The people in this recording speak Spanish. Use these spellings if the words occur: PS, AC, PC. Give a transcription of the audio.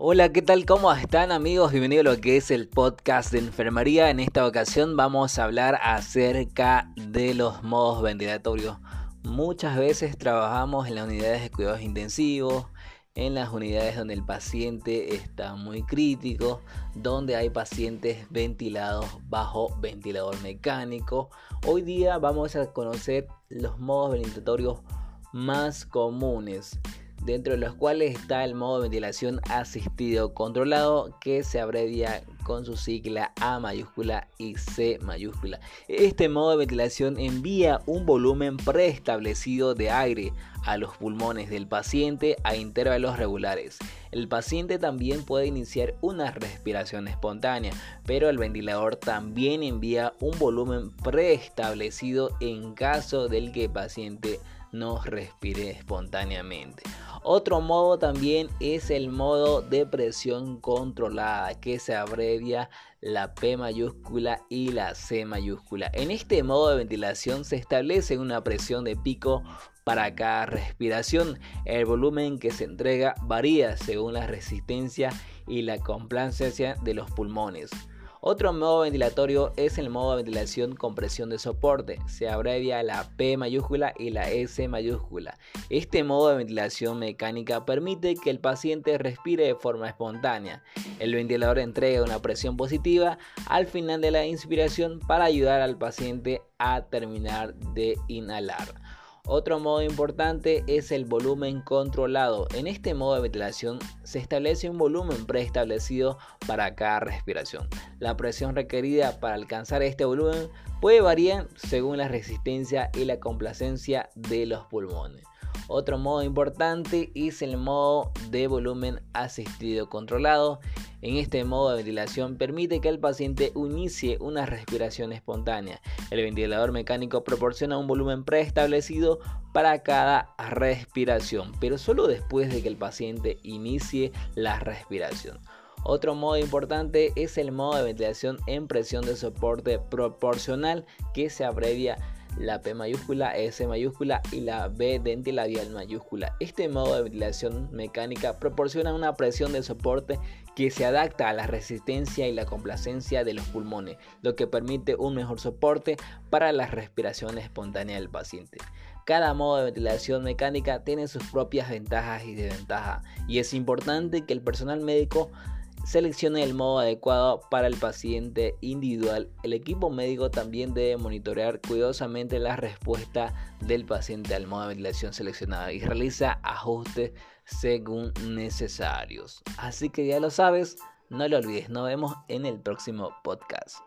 Hola, ¿qué tal? ¿Cómo están, amigos? Bienvenidos a lo que es el podcast de enfermería. En esta ocasión vamos a hablar acerca de los modos ventilatorios. Muchas veces trabajamos en las unidades de cuidados intensivos, en las unidades donde el paciente está muy crítico, donde hay pacientes ventilados bajo ventilador mecánico. Hoy día vamos a conocer los modos ventilatorios más comunes, dentro de los cuales está el modo de ventilación asistido controlado, que se abrevia con su sigla A mayúscula y C mayúscula. Este modo de ventilación envía un volumen preestablecido de aire a los pulmones del paciente a intervalos regulares. El paciente también puede iniciar una respiración espontánea, pero el ventilador también envía un volumen preestablecido en caso del que el paciente no respire espontáneamente. Otro modo también es el modo de presión controlada, que se abrevia la P mayúscula y la C mayúscula. En este modo de ventilación se establece una presión de pico para cada respiración. El volumen que se entrega varía según la resistencia y la complacencia de los pulmones. Otro modo ventilatorio es el modo de ventilación con presión de soporte, se abrevia la P mayúscula y la S mayúscula. Este modo de ventilación mecánica permite que el paciente respire de forma espontánea. El ventilador entrega una presión positiva al final de la inspiración para ayudar al paciente a terminar de inhalar. Otro modo importante es el volumen controlado. En este modo de ventilación se establece un volumen preestablecido para cada respiración. La presión requerida para alcanzar este volumen puede variar según la resistencia y la complacencia de los pulmones. Otro modo importante es el modo de volumen asistido controlado. En este modo de ventilación permite que el paciente inicie una respiración espontánea. El ventilador mecánico proporciona un volumen preestablecido para cada respiración, pero solo después de que el paciente inicie la respiración. Otro modo importante es el modo de ventilación en presión de soporte proporcional, que se abrevia la P mayúscula, S mayúscula y la B dentilabial mayúscula. Este modo de ventilación mecánica proporciona una presión de soporte que se adapta a la resistencia y la complacencia de los pulmones, lo que permite un mejor soporte para la respiración espontánea del paciente. Cada modo de ventilación mecánica tiene sus propias ventajas y desventajas, y es importante que el personal médico seleccione el modo adecuado para el paciente individual. El equipo médico también debe monitorear cuidadosamente la respuesta del paciente al modo de ventilación seleccionado y realiza ajustes según necesarios. Así que ya lo sabes, no lo olvides. Nos vemos en el próximo podcast.